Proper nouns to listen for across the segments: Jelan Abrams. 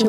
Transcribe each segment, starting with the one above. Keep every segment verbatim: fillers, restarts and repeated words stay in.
Jelan Abrams. Abrams. Jelan Abrams. Jelan Abrams. Jelan Abrams. Jelan Abrams. Jelan Abrams. Jelan Abrams. Jelan Abrams. Jelan Abrams. Jelan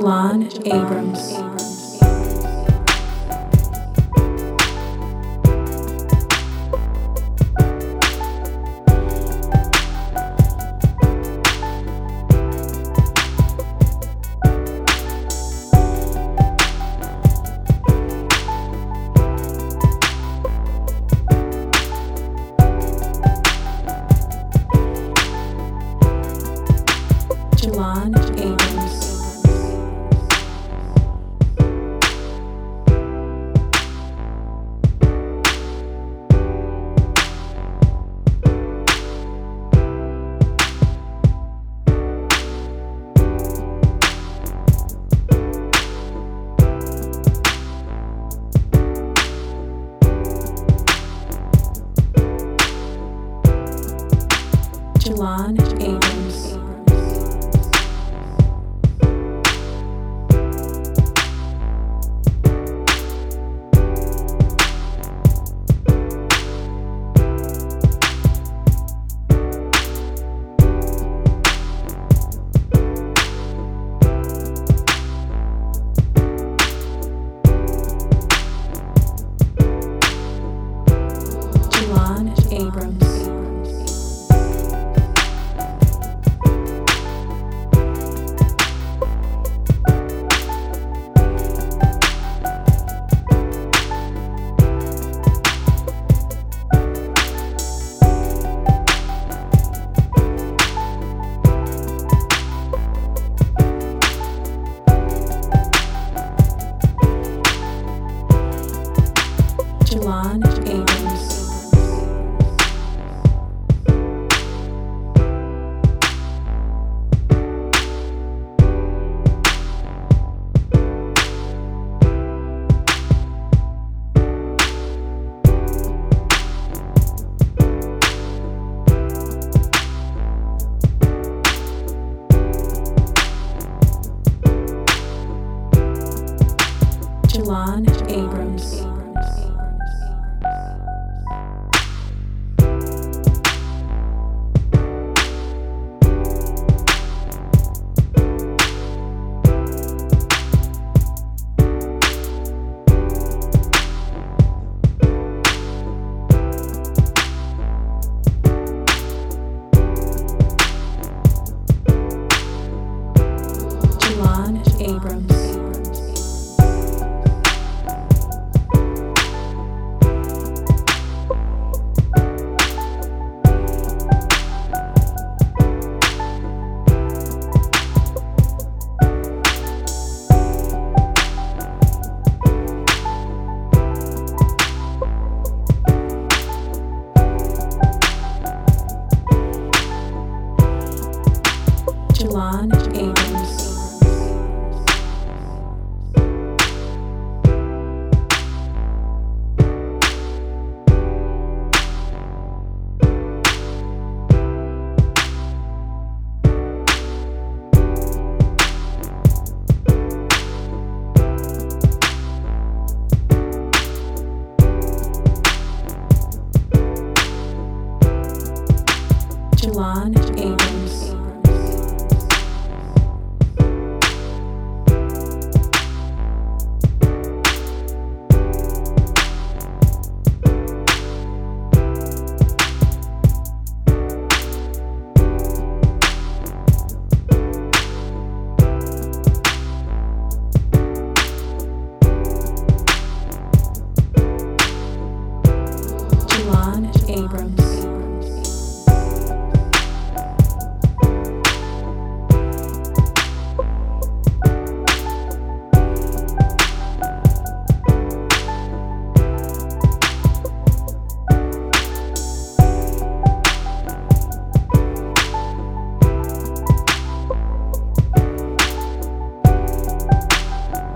Abrams.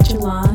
Jelan.